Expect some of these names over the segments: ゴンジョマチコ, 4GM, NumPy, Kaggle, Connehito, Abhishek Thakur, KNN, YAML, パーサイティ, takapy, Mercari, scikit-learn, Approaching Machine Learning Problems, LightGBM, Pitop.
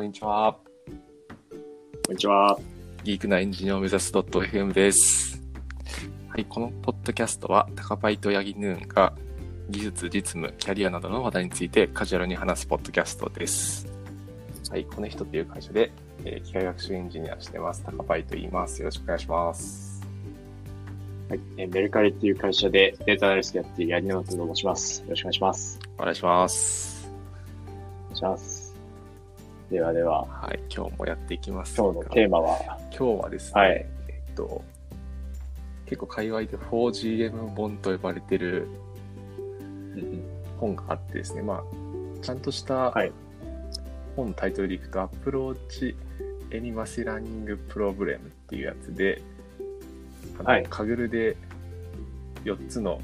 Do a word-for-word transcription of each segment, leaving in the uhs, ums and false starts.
こんにちは。こんにちは。ギークなエンジニアを目指す .fm です。はい、このポッドキャストはタカパイとヤギヌーンが技術、実務、キャリアなどの話題についてカジュアルに話すポッドキャストです。はい、コネヒトという会社で、えー、機械学習エンジニアしてます。タカパイと言います。よろしくお願いします。はい、えー、メルカリっていう会社でデータアナリストやっているヤギヌーンと申します。よろしくお願いします。お願いします。お願いします。ではでは、はい、今日もやっていきます。今日のテーマは今日はですね、はい、えっと、結構界隈で フォージーエム 本と呼ばれてる本があってですね、まあ、ちゃんとした本のタイトルでいくと、はい、アプローチエニマシラーニングプロブレムっていうやつで、はい、カグルでよっつの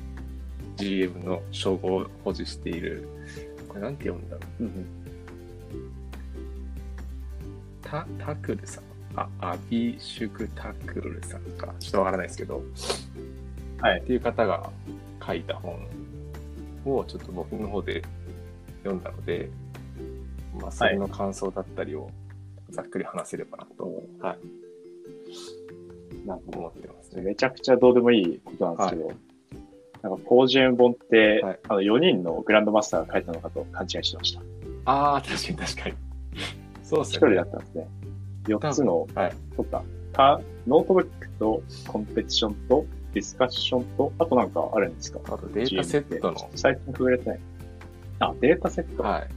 ジーエム の称号を保持している、これなんて読むんだろう。うんうんタ, タクルさん、あ、アビシュクタクルさんか、ちょっとわからないですけど、はい、っていう方が書いた本をちょっと僕の方で読んだので、まあ、それの感想だったりをざっくり話せればなと、はいはい、なんか思ってますね。めちゃくちゃどうでもいいことなんですけど、はい、なんか フォージーエム 本って、はい、あのよにんのグランドマスターが書いたのかと勘違いしてました。ああ、確かに確かに。そうですね。ひとりだったんですね。よっつの、はい、取ったた。ノートブックとコンペティションとディスカッションと、あとなんかあるんですか？あとデータセットの。最近触れてない。あ、データセット。はい。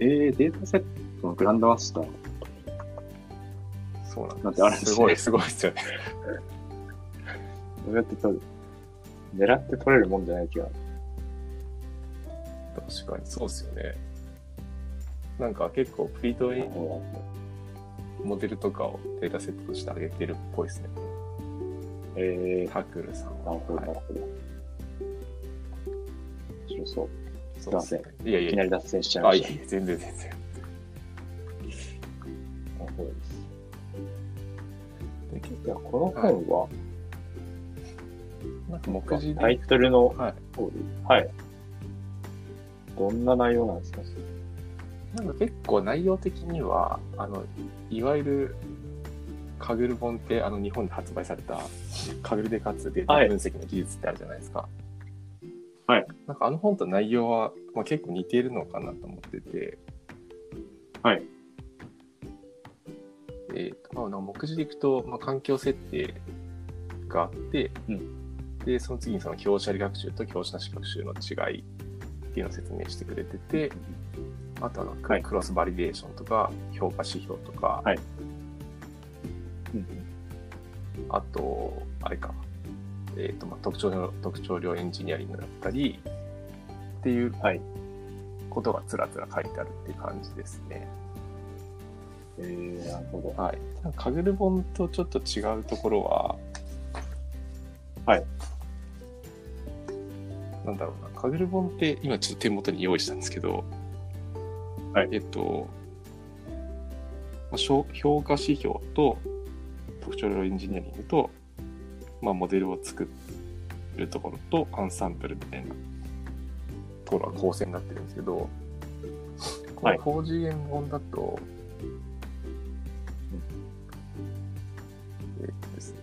えー、データセットのグランドマスター。そうなんです。なんてあるんですね。すごい、すごいですよね。どうやって取る？狙って取れるもんじゃない気が。確かに、そうですよね。なんか結構フリートウェイのモデルとかをデータセットとして上げてるっぽいですね。えー、タクルさんは。なるほど、なるほど。面白そう。すいません。いやいや。いきなり脱線しちゃいました。あ、いやいや、全然全然。なるほどです。で、いや、この本は、はい、なんか目次で。タイトルの、はい。はい。どんな内容なんですか？なんか結構内容的にはあのいわゆるカグル本ってあの日本で発売されたカグルでかつデータ分析の技術ってあるじゃないですか。はい。なんかあの本と内容は、まあ、結構似ているのかなと思ってて。はい。えっと、まあ、目次でいくと、まあ、環境設定があって、うん、でその次にその強者理学習と強者なし学習の違いっていうのを説明してくれてて。あとはなんかクロスバリデーションとか評価指標とか、はい、うん、あとあれか、えーとまあ、特徴の特徴量エンジニアリングだったりっていうことがつらつら書いてあるっていう感じですね。えー、なるほど。はい。カグル本とちょっと違うところは、はい。なんだろうな、カグル本って今ちょっと手元に用意したんですけど。はい、えっと、評価指標と特徴量エンジニアリングと、まあ、モデルを作るところとアンサンプルみたいなところが構成になってるんですけど、はい、この フォージーエム 本だと、はい、えっとですね、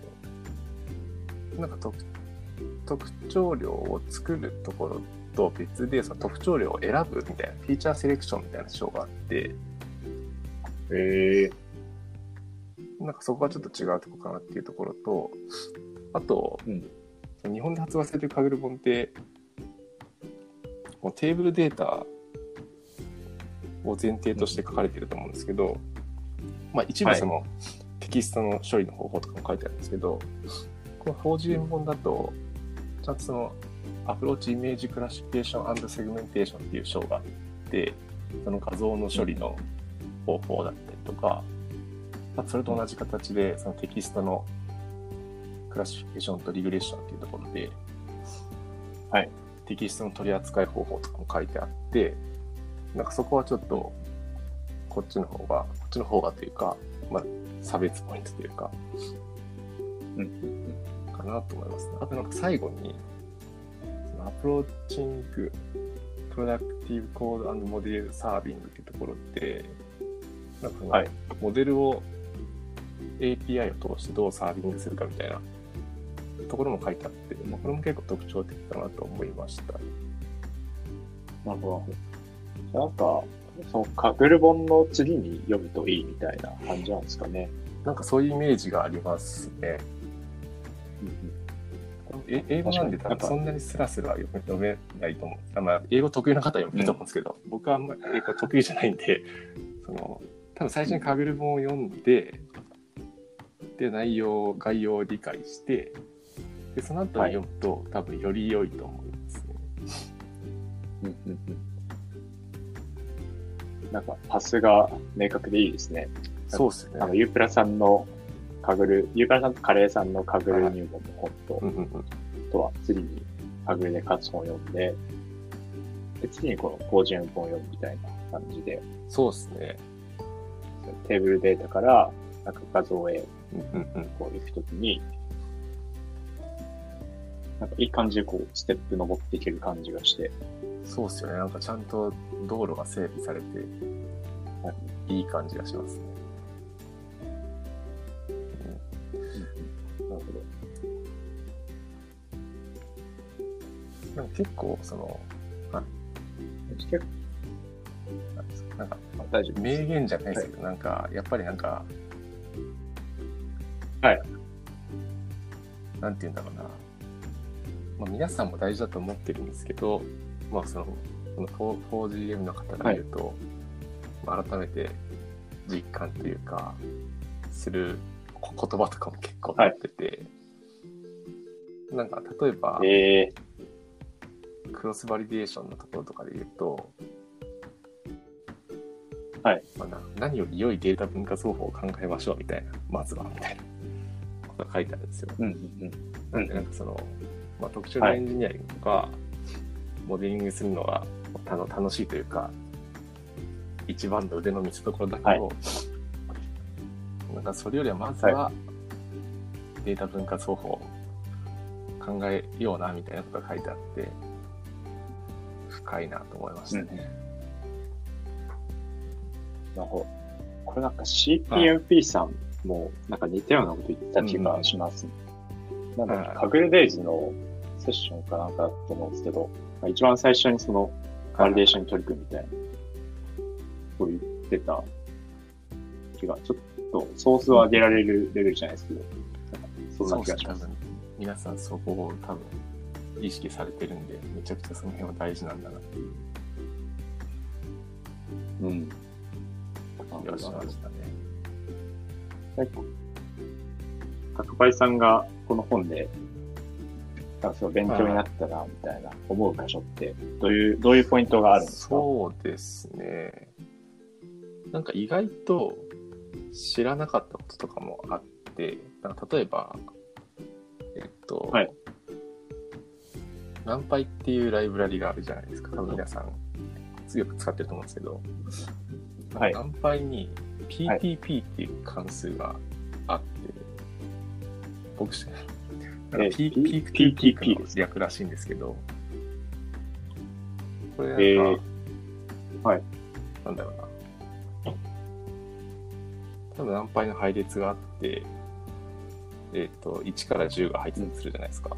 なんか 特, 特徴量を作るところと別でその特徴量を選ぶみたいなフィーチャーセレクションみたいな章があって、えー、なんかそこがちょっと違うところかなっていうところと、あと、うん、日本で発売されてるカグル本ってもうテーブルデータを前提として書かれてると思うんですけど、まあ、一部その、はい、テキストの処理の方法とかも書いてあるんですけど、この フォージーエム 本だとちゃんとそのアプローチイメージクラシフィケーション&セグメンテーションっていう章があって、その画像の処理の方法だったりとか、それと同じ形でそのテキストのクラシフィケーションとリグレッションっていうところで、はい、テキストの取り扱い方法とかも書いてあって、なんかそこはちょっとこっちの方が、こっちの方がというか、まあ、差別ポイントというか、うん、かなと思いますね。あとなんか最後に、アプローチング、プロダクティブコード&モデルサービングっていうところって、なんかその、はい、モデルを エーピーアイ を通してどうサービングするかみたいなところも書いてあって、まあ、これも結構特徴的かなと思いました。なるほど。なんかそのカグル本の次に読むといいみたいな感じなんですかね。なんかそういうイメージがありますね。うん、英語なんで多分そんなにスラスラ読めないと思う。まあ、英語得意な方は読めると思うんですけど、うん、僕はあんまり英語得意じゃないんで、その多分最初にカグル本を読んで、で内容概要を理解して、でその後に読むと、はい、多分より良いと思いますね。うんうんうん。なんかパスが明確でいいですね。そうですね。あのユープラさんのカグル、ユープラさんとカレーさんのカグル入門の本と、うんうんうん、あとは次にカグルで勝つ本を読んで、で次にこのフォージーエム本を読むみたいな感じで。そうですね。テーブルデータからなんか画像へこう行くときに、なんかいい感じでこうステップ登っていける感じがして。そうですよね。なんかちゃんと道路が整備されて、いい感じがしますね。うん、なるほど。なんか結構その、あ、結構なんか大丈夫です。名言じゃないですけど、はい、なんかやっぱりなんか、はい、なんていうんだろうな。まあ、皆さんも大事だと思ってるんですけど。まあ、そのこの フォージーエム の方がいると、はい、まあ、改めて実感というかする言葉とかも結構載ってて、はい、なんか例えば、えー、クロスバリデーションのところとかで言うと、はい、まあ、な何より良いデータ分割方法を考えましょうみたいな、まずはみたいなことが書いてあるんですよ。うんうんうん、なんでなんかその、まあ、特殊なエンジニアリングとか、はい、モデリングするのが楽しいというか、一番の腕の見せ所だけど、はい、なんかそれよりはまずはデータ分割方法を考えようなみたいなことが書いてあって、深いなと思いましたね。うん、なるほど。これなんか シーピーエムピー さんもなんか似たようなこと言ってた気がしますね。うん、なんかカグルデイズのセッションかなんかだと思うんですけど、一番最初にそのバリデーションに取り組むみたいなと言ってた気が、ちょっとソースは上げられるレベルじゃないですけど、うん、そんな気がします。皆さんそこを多分意識されてるんで、めちゃくちゃその辺は大事なんだなっていう。うん。よろしくお願いします。はい。角張さんがこの本で、そう勉強になったなみたいな思う箇所ってどういうどういうポイントがあるんですか？そうですね。なんか意外と知らなかったこととかもあって、なんか例えばえっと、はい、ナンパイっていうライブラリがあるじゃないですか。多分皆さんよく使ってると思うんですけど、はい、ナンパイに ピーティーピー っていう関数があって、はい、僕知らない。ピーティーピー の略らしいんですけど、これなんか、えー、はい、なんだろうな、多分ナンパイの配列があって、えっといちからじゅうが入ってたとするじゃないですか。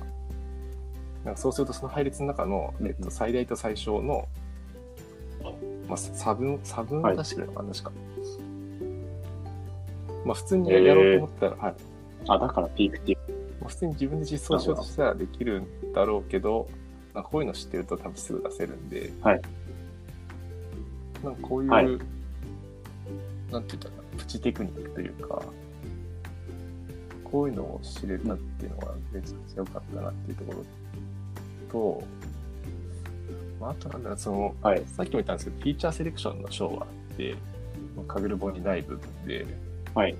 なんかそうするとその配列の中の、えっと、最大と最小の、まあ、差分差分を出してくれるのかな、確か。まあ普通にやろうと思ったら、えー、はい。あ、だからピーティーピー。普通に自分で実装しようとしたらできるんだろうけど、なんかこういうの知ってると多分すぐ出せるんで、はい、なんかこういう、はい、なんて言ったらプチテクニックというか、こういうのを知れたっていうのがめちゃくちゃ良かったなっていうところと、まあ、あとなんだろう、その、はい、さっきも言ったんですけど、フィーチャーセレクションの章があって、カグル本にない部分で、はい、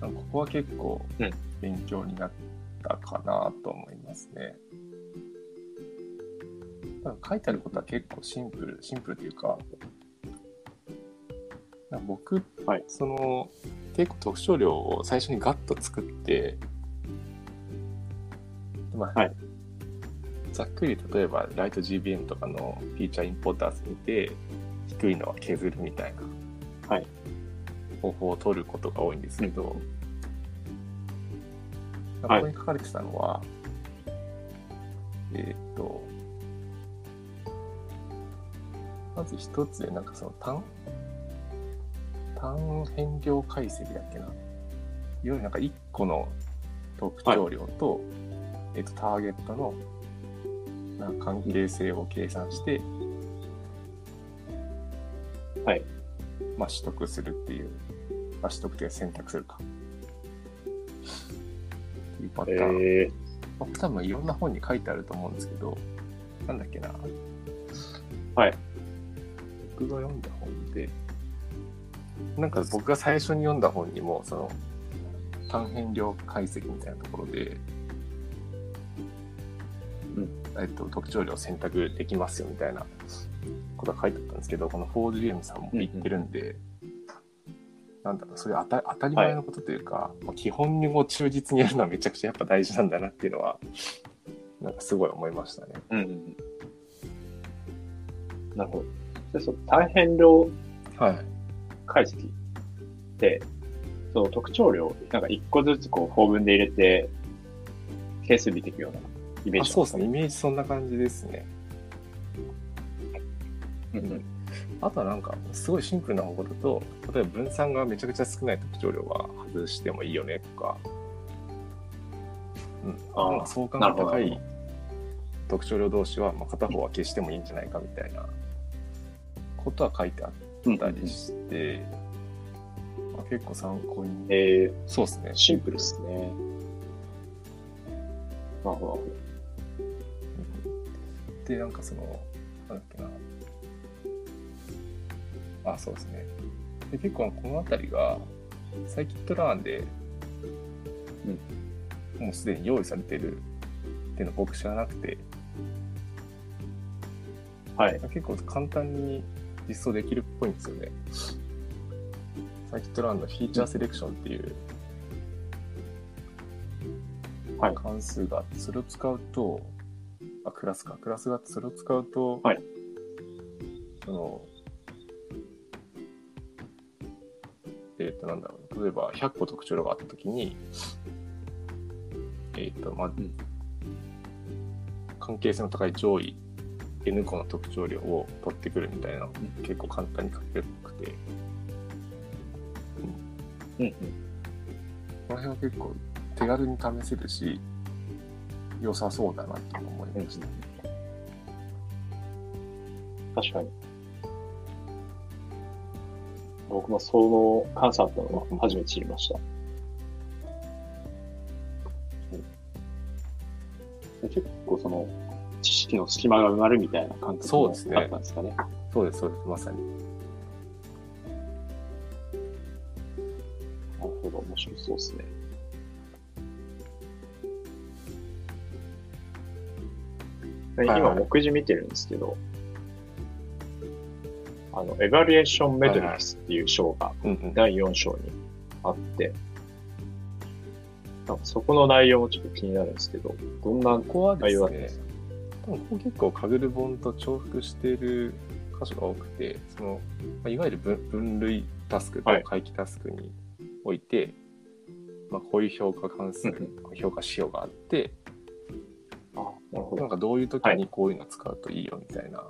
なんかここは結構、うん、勉強になったかなと思いますね。なんか書いてあることは結構シンプル、シンプルというか、なんか僕、はい、その結構特徴量を最初にガッと作って、まあ、はい、ざっくり例えば LightGBM とかのフィーチャーインポーターズ見て低いのは削るみたいな、はい、方法を取ることが多いんですけど、ここに書かれてたのは、はい、えー、っとまず一つでなんかその単単変量解析だっけな、いわゆるなんかいっこの特徴量と、はい、えー、っとターゲットのなんか関係性を計算して、はい、まあ、取得するっていう、まあ、取得という選択するかっていうパターン、えー、多分いろんな本に書いてあると思うんですけど、なんだっけな、はい、僕が読んだ本で、なんか僕が最初に読んだ本にもその単変量解析みたいなところで、えっと、特徴量を選択できますよみたいなことが書いてあったんですけど、この フォージーエム さんも言ってるんで、うんうん、なんだろう、そういう当たり前のことというか、はい、基本にも忠実にやるのはめちゃくちゃやっぱ大事なんだなっていうのはなんかすごい思いましたね、うんうん、なるほど。でその単変量解析って、はい、その特徴量なんかいっこずつこう法文で入れて係数見ていくようなイメージ、ね、あ、そうですね、イメージそんな感じですね、うんうん、あとはなんかすごいシンプルな方法だと、例えば分散がめちゃくちゃ少ない特徴量は外してもいいよねとか、うん、あなんか相関が高い特徴量同士は、まあ、片方は消してもいいんじゃないかみたいなことは書いてあったりして、うんうん、まあ、結構参考に、えー、そうですね、シンプルですね。なるほど。でなんかそのなんだっけな、あ、そうですね。で結構この辺りがサイキットラーンで、うん、もうすでに用意されてるっていうの僕知らなくて、はい、結構簡単に実装できるっぽいんですよね。サイキットラーンのフィーチャーセレクションっていう関数があって、それを使うと、あ、クラスか、クラスがあって、それを使うと、はい、その、えっと、なんだろう、例えばひゃっこ特徴量があったときに、えっと、まあ、うん、関係性の高い上位 N 個の特徴量を取ってくるみたいなのを結構簡単に書けるっぽくて、うんうんうん、この辺は結構手軽に試せるし、良さそうだなって思いました、ね、確かに。僕もその感想あったのは初めて知りました、うん、結構その知識の隙間が埋まるみたいな感覚もあったんですかね。そうですね、そうです、そうです、まさに。なるほど、面白そうですね。今、目次見てるんですけど、あの、エバリエーションメトリックスっていう章が、だいよん章にあって、なんかそこの内容もちょっと気になるんですけど、どんな内容だったんですか？ここはですね、多分ここ結構、かぐる本と重複している箇所が多くて、その、いわゆる 分, 分類タスクと回帰タスクにおいて、はい、まあ、こういう評価関数、評価仕様があって、なんかどういう時にこういうの使うといいよみたいな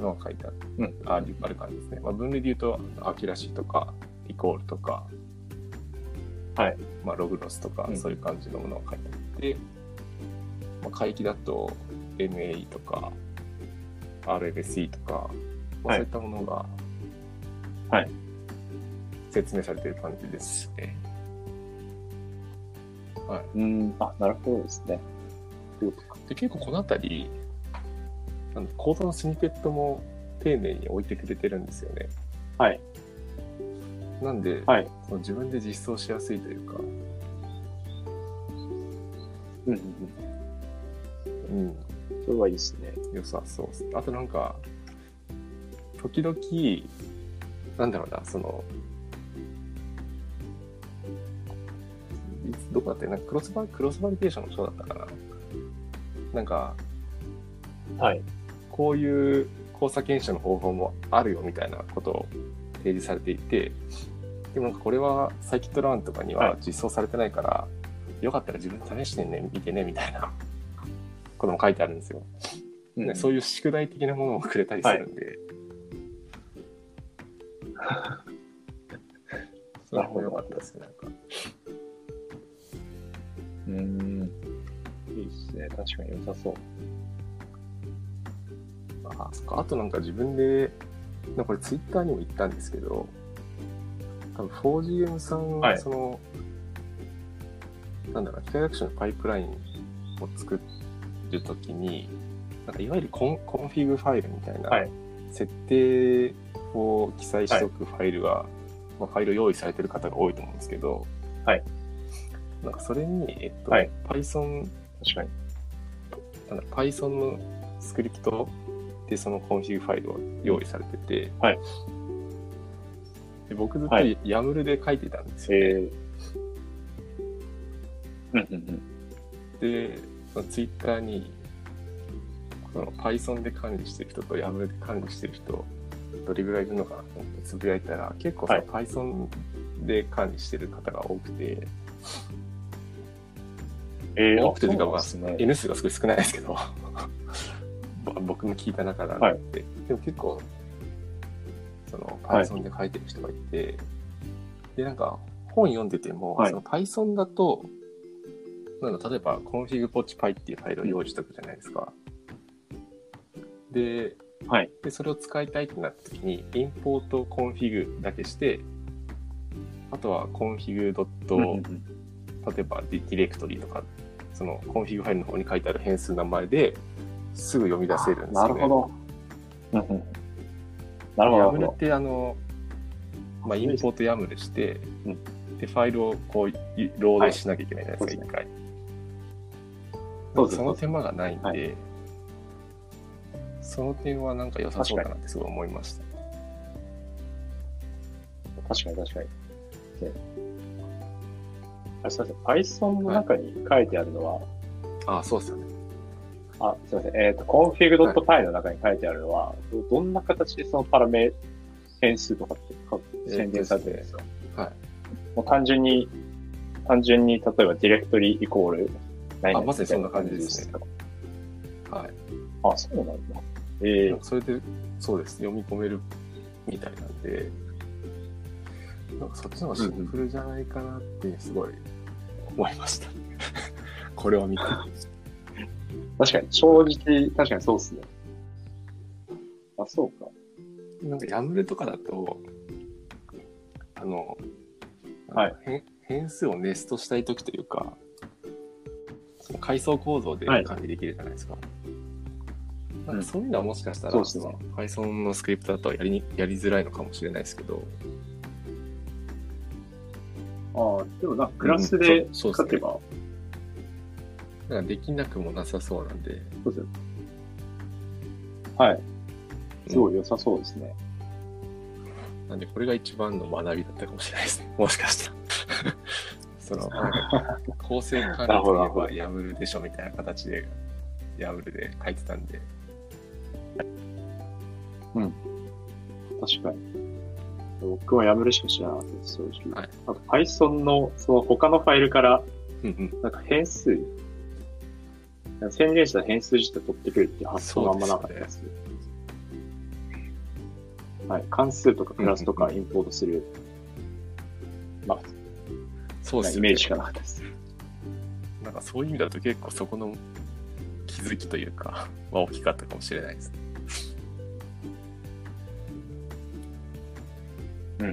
のが書いてある、はい、ある、ある感じですね。まあ、分類で言うとアキュラシーとかイコールとか、はい、まあ、ログロスとかそういう感じのものが書いてあって、うん、まあ、回帰だと エムエーイー とか アールエルエスイー とか、まあ、そういったものが説明されている感じですね。はい、うん、あ、なるほどですね。で結構この辺りあのコードのスニペットも丁寧に置いてくれてるんですよね。はい、なんで、はい、その自分で実装しやすいというか、うんうんうん、うん、それはいいですね。良さそうです。あとなんか時々なんだろうな、そのどこだってなんかクロスバクロスバリデーションの章だったかな、なんか、はい、こういう交差検証の方法もあるよみたいなことを提示されていて、でもなんかこれはサイキットランとかには実装されてないから、はい、よかったら自分で試してね、見てねみたいなことも書いてあるんですよ、うん、そういう宿題的なものをくれたりするんで、はい、それも良かったですね。なんかうーん、いいですね、確かに良さそう。あ, そっかあとなんか自分でなんかこれツイッターにも言ったんですけど、多分 フォージーエム さんはその、はい、なんだろう、機械学習のパイプラインを作るときになんかいわゆるコン、コンフィグファイルみたいな設定を記載しておくファイルが、はい、まあ、ファイルを用意されてる方が多いと思うんですけど、はい、なんかそれに、えっとはい、Python 確かになんだ Python のスクリプトでそのコンフィグファイルを用意されてて、はい、で僕ずっと ヤムル で書いてたんですよね、はい、えー、うんうんうん、でその Twitter にその Python で管理してる人と ヤムル で管理してる人どれぐらいいるのかなと思ってつぶやいたら、結構その Python で管理してる方が多くて、はい、えー、多くてというか、まあ、N 数がすごい少ないですけど僕も聞いた中なんで、はい、でも結構その Python で書いてる人がいて、はい、でなんか本読んでても、はい、その Python だとなんか例えば config.py っていうファイルを用意しておくじゃないですか。で、はい、でそれを使いたいってなった時に import config だけして、あとは config. 例えばディレクトリとかその config ファイルの方に書いてある変数の名前ですぐ読み出せるんですよね。なるほど。うんうん、なるほど。ヤムルってあの、まあ、インポートヤムルして、うん、でファイルをこうロードしなきゃいけないじゃないですか、一、はい、回。そうですね、その手間がないんで、はい、その点はなんか良さそうだなってすごい思いました。確かに確かに。ね、あ、すみません。Python の中に書いてあるのは、はい、あ, あ、そうですよね。あ、すいません。えっ、ー、と、config.py の中に書いてあるのは、はい、どんな形でそのパラメ変数とかって宣伝されてるんですか、えーですね、はい。もう単純に、単純に、例えばディレクトリイコール何々みたいな感じですね。はい。あ、そうなんだ。えー、それで、そうです。読み込めるみたいなんで、なんかそっちの方がシンプルじゃないかなって、すごい思いました。うん、これを見て。確かに、正直、確かにそうですね。あ、そうか。なんか、ヤムル とかだと、あの、はい、変, 変数をネストしたいときというか、その階層構造で管理できるじゃないですか。はい、なんかそういうのはもしかしたら、うん、そうですね、Python のスクリプトだとや り, やりづらいのかもしれないですけど。ああ、でもなんか、クラスで書けば、うん、なんかできなくもなさそうなんで。そうですね。はい。すごい良さそうですね。うん、なんで、これが一番の学びだったかもしれないですね。もしかしたら。その、構成管理といえばヤムルでしょみたいな形で、ヤムルで書いてたんで。うん。確かに。僕はヤムルしか知らなかったです、正直。はい、あと、Python の、その他のファイルから、なんか変数、宣言した変数自体取ってくるっていう発想があんまなかったです。そうですね、はい。関数とかクラスとかインポートする、うんうん、まあ、そうですね、イメージしかなかったです。なんかそういう意味だと結構そこの気づきというか、まあ、大きかったかもしれないですね。うん。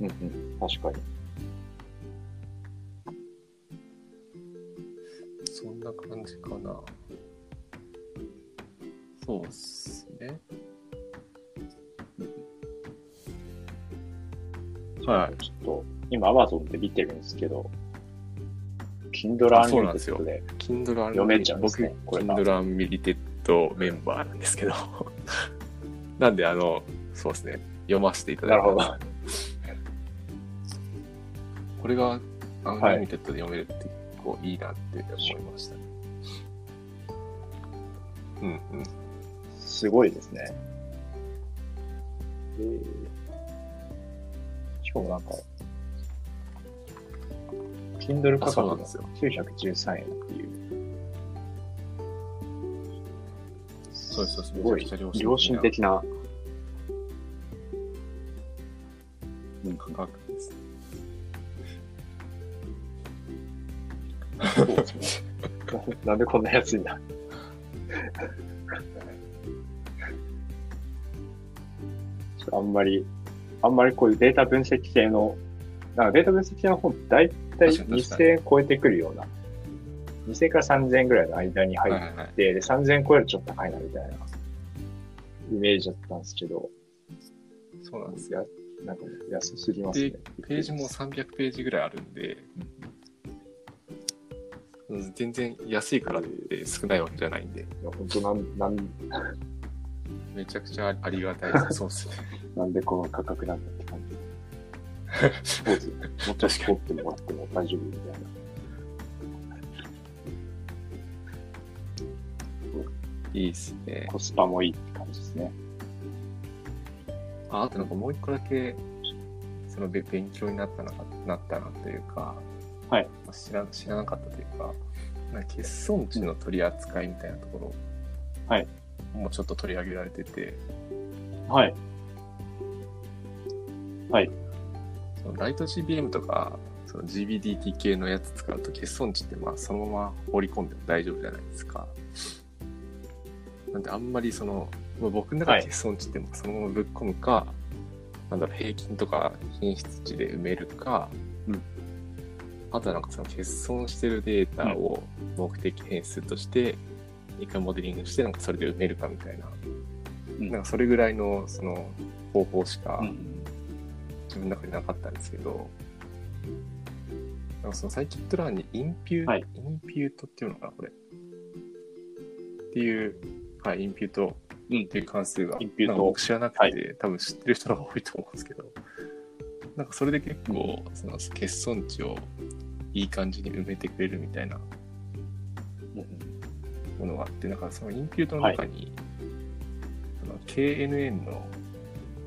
うんうん、確かに。そんな感じかな。そうっすね。はい。ちょっと今 Amazon で見てるんですけど、Kindle Unlimited で読めちゃうんですね。僕 Kindle Unlimited メンバーなんですけど、なんであのそうですね、読ませていただいて。なるほど。これが Unlimited で読めるって。はい、いいなって思いました、ね。うんうん。すごいですね。えーしかもなんか Kindle 価格がきゅうひゃくじゅうさんえんっていう、そうそう、すごい良心的な価格ですね。そうですね。なんでこんな安いんだ。あんまりあんまりこういうデータ分析系のなんかデータ分析系の本ってだいたいにせんえん超えてくるような、にせんえんからさんぜんえんぐらいの間に入って、はいはいはい、でさんぜんえん超えるとちょっと高いなみたいなイメージだったんですけど、そうなんですよ。なんか安すぎますね。ページもさんびゃくページぐらいあるんで、うん、全然安いからって少ないわけじゃないんで、いや本当なんなんめちゃくちゃありがたいです。そうですね。なんでこの価格なんだって感じ。スポーツもうちょっと取ってもらっても大丈夫みたいな。いいですね。コスパもいいって感じですね。あ、あとなんかもう一個だけその勉強になったななったなというか、はい、知ら知らなかったというか、なんか欠損値の取り扱いみたいなところ、はい、もうちょっと取り上げられてて、はいはい、そのライト ジービーエム とかその ジービーディーティー 系のやつ使うと欠損値ってまあそのまま放り込んでも大丈夫じゃないですか。なんであんまりその僕の中で欠損値ってそのままぶっ込むか、はい、なんだろう、平均とか品質値で埋めるか、うん、あとはなんかその欠損してるデータを目的変数として一回モデリングしてなんかそれで埋めるかみたいな、うん、なんかそれぐらいのその方法しか自分の中でなかったんですけど、うん、なんかそのサイキットランにインピュー、はい、インピュートっていうのかなこれっていう、はい、インピュートっていう関数が、うん、なんか僕知らなくて、はい、多分知ってる人が多いと思うんですけど、なんかそれで結構その欠損値をいい感じに埋めてくれるみたいなものがあって、なんかそのインピュートの中に、はい、その ケーエヌエヌ の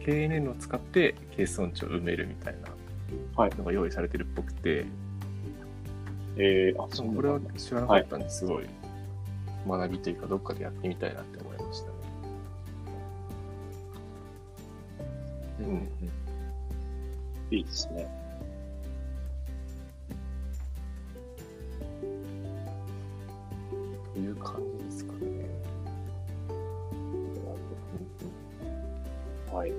ケーエヌエヌ を使って欠損値を埋めるみたいなのが用意されてるっぽくて、はい、えー、あ、そうなんだ。これは知らなかったんで、はい、すごい学びというかどっかでやってみたいなって思いましたね。うんうん、いいですね。という感じですかね。うん、はい。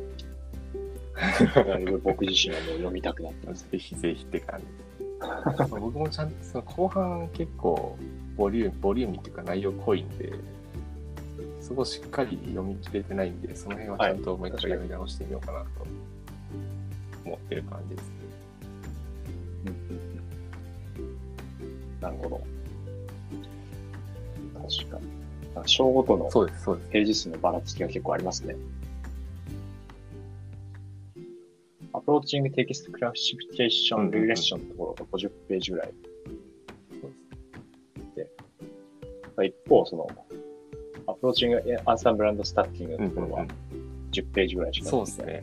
だいぶ僕自身はもう読みたくなってます。ぜひぜひって感じ。僕もちゃんとその後半結構。ボリューム、ボリュームっていうか内容濃いんで、すごいしっかり読み切れてないんで、その辺はちゃんともう一回読み直してみようかなと思ってる感じですね。なるほど。確かに。章ごとのページ数のばらつきが結構ありますね。アプローチングテキストクラシフィケーション、リグレッションのところがごじゅっページぐらい。一方、そのアプローチングアンサンブル&スタッキングのところはじゅっページぐらいしかない、うんうん、そうですね。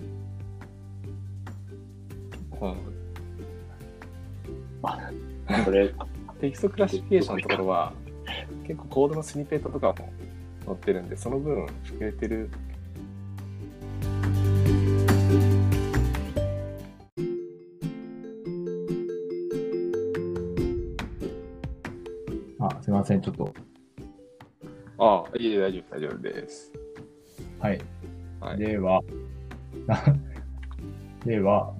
うん、これテキストクラシフィケーションのところは結構コードのスニペットとかも載ってるんで、その分膨れてる。あ、すいません、ちょっと。ああ、いえ、大丈夫、大丈夫です。はい。はい、では、では、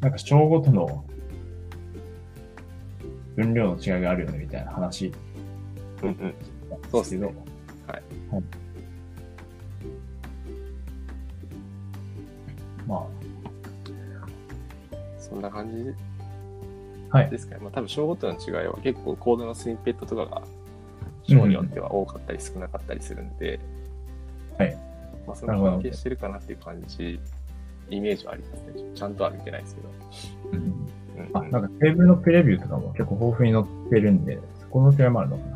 なんか章ごとの分量の違いがあるよねみたいな話。うんうん。そうですけど、ね、はい。はい。まあ、そんな感じですかね。はい、まあ、多分章ごとの違いは結構コードのスニペットとかが章によっては多かったり少なかったりするんで、うん、はい、まあ、その関係してるかなっていう感じ、イメージはありますね。ちゃんとは見てないですけど、うんうん、あ、なんかテーブルのプレビューとかも結構豊富に載ってるんで、そこの違いもあるのか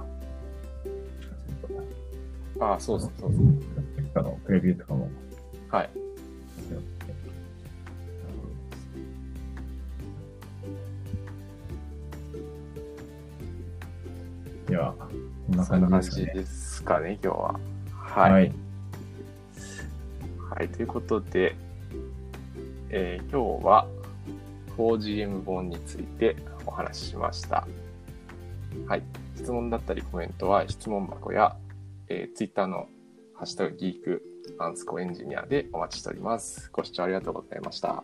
な。ああ、そうそうそうそう、あのプレビューとかも、はい、ではこんな感じですかね、今日は。はい、はいはい、ということで、えー、今日は フォージーエム 本についてお話ししました。はい、質問だったりコメントは質問箱や、えー、Twitter のハッシュタグギークアンスコエンジニアでお待ちしております。ご視聴ありがとうございました。あ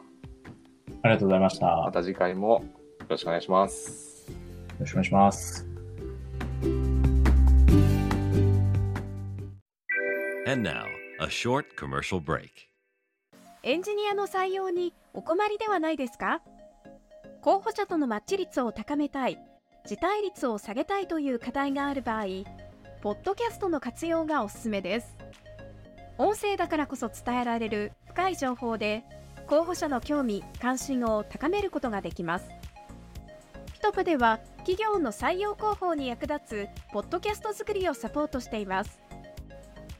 りがとうございました。また次回もよろしくお願いします。よろしくお願いします。And now, a short commercial break. エンジニアの採用にお困りではないですか？候補者とのマッチ率を高めたい、辞退率を下げたいという課題がある場合、ポッドキャストの活用がおすすめです。音声だからこそ伝えられる深い情報で、候補者の興味・関心を高めることができます。ピトプでは企業の採用広報に役立つポッドキャスト作りをサポートしています。